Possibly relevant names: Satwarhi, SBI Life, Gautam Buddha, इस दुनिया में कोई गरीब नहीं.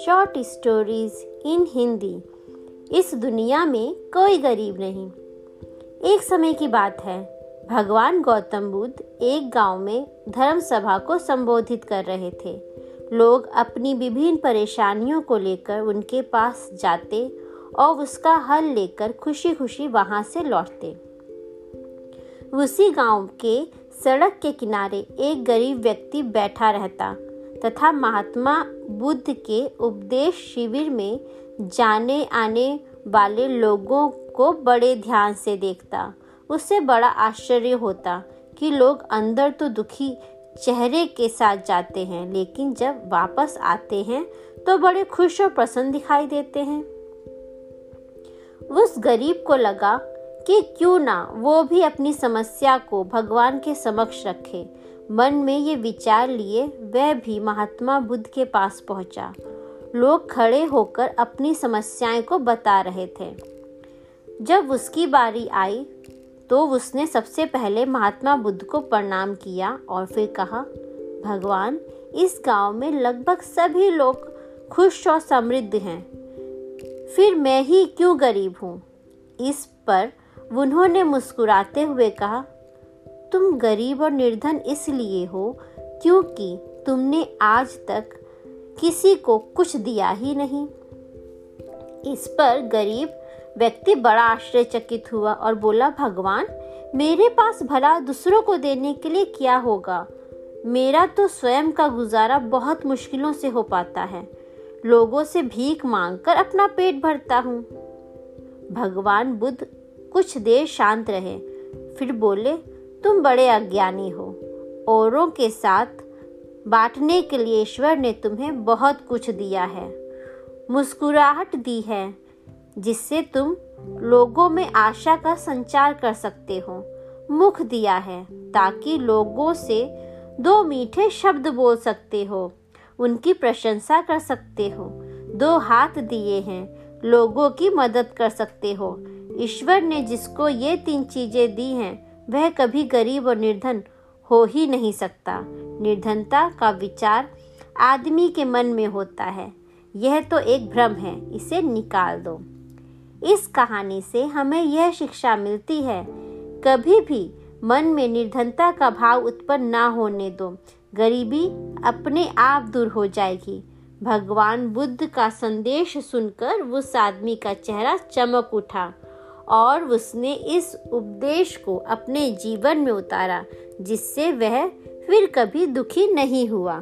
Short stories in Hindi. इस दुनिया में कोई गरीब नहीं। एक समय की बात है, भगवान गौतम बुद्ध एक गांव में धर्म सभा को संबोधित कर रहे थे। लोग अपनी विभिन्न परेशानियों को लेकर उनके पास जाते और उसका हल लेकर खुशी खुशी वहां से लौटते। उसी गांव के सड़क के किनारे एक गरीब व्यक्ति बैठा रहता तथा महात्मा बुद्ध के उपदेश शिविर में जाने आने वाले लोगों को बड़े ध्यान से देखता। उससे बड़ा आश्चर्य होता कि लोग अंदर तो दुखी चेहरे के साथ जाते हैं, लेकिन जब वापस आते हैं तो बड़े खुश और प्रसन्न दिखाई देते हैं। उस गरीब को लगा कि क्यों ना वो भी अपनी समस्या को भगवान के समक्ष रखे। मन में ये विचार लिए वह भी महात्मा बुद्ध के पास पहुंचा। लोग खड़े होकर अपनी समस्याएं को बता रहे थे। जब उसकी बारी आई तो उसने सबसे पहले महात्मा बुद्ध को प्रणाम किया और फिर कहा, भगवान, इस गांव में लगभग सभी लोग खुश और समृद्ध हैं, फिर मैं ही क्यों गरीब हूँ। इस पर उन्होंने मुस्कुराते हुए कहा, तुम गरीब और निर्धन इसलिए हो क्योंकि तुमने आज तक किसी को कुछ दिया ही नहीं। इस पर गरीब व्यक्ति बड़ा आश्चर्यचकित हुआ और बोला, भगवान, मेरे पास भला दूसरों को देने के लिए क्या होगा। मेरा तो स्वयं का गुजारा बहुत मुश्किलों से हो पाता है। लोगों से भीख मांगकर अपना पेट भरता हूँ। भगवान बुद्ध कुछ देर शांत रहे, फिर बोले, तुम बड़े अज्ञानी हो। औरों के साथ बांटने के लिए ईश्वर ने तुम्हें बहुत कुछ दिया है, मुस्कुराहट दी है, जिससे तुम लोगों में आशा का संचार कर सकते हो। मुख दिया है ताकि लोगों से दो मीठे शब्द बोल सकते हो, उनकी प्रशंसा कर सकते हो। दो हाथ दिए हैं, लोगों की मदद कर सकते हो। ईश्वर ने जिसको ये तीन चीजें दी हैं वह कभी गरीब और निर्धन हो ही नहीं सकता। निर्धनता का विचार आदमी के मन में होता है, यह तो एक भ्रम है, इसे निकाल दो। इस कहानी से हमें यह शिक्षा मिलती है, कभी भी मन में निर्धनता का भाव उत्पन्न ना होने दो। गरीबी अपने आप दूर हो जाएगी। भगवान बुद्ध का संदेश सुनकर उस आदमी का चेहरा चमक उठा और उसने इस उपदेश को अपने जीवन में उतारा, जिससे वह फिर कभी दुखी नहीं हुआ।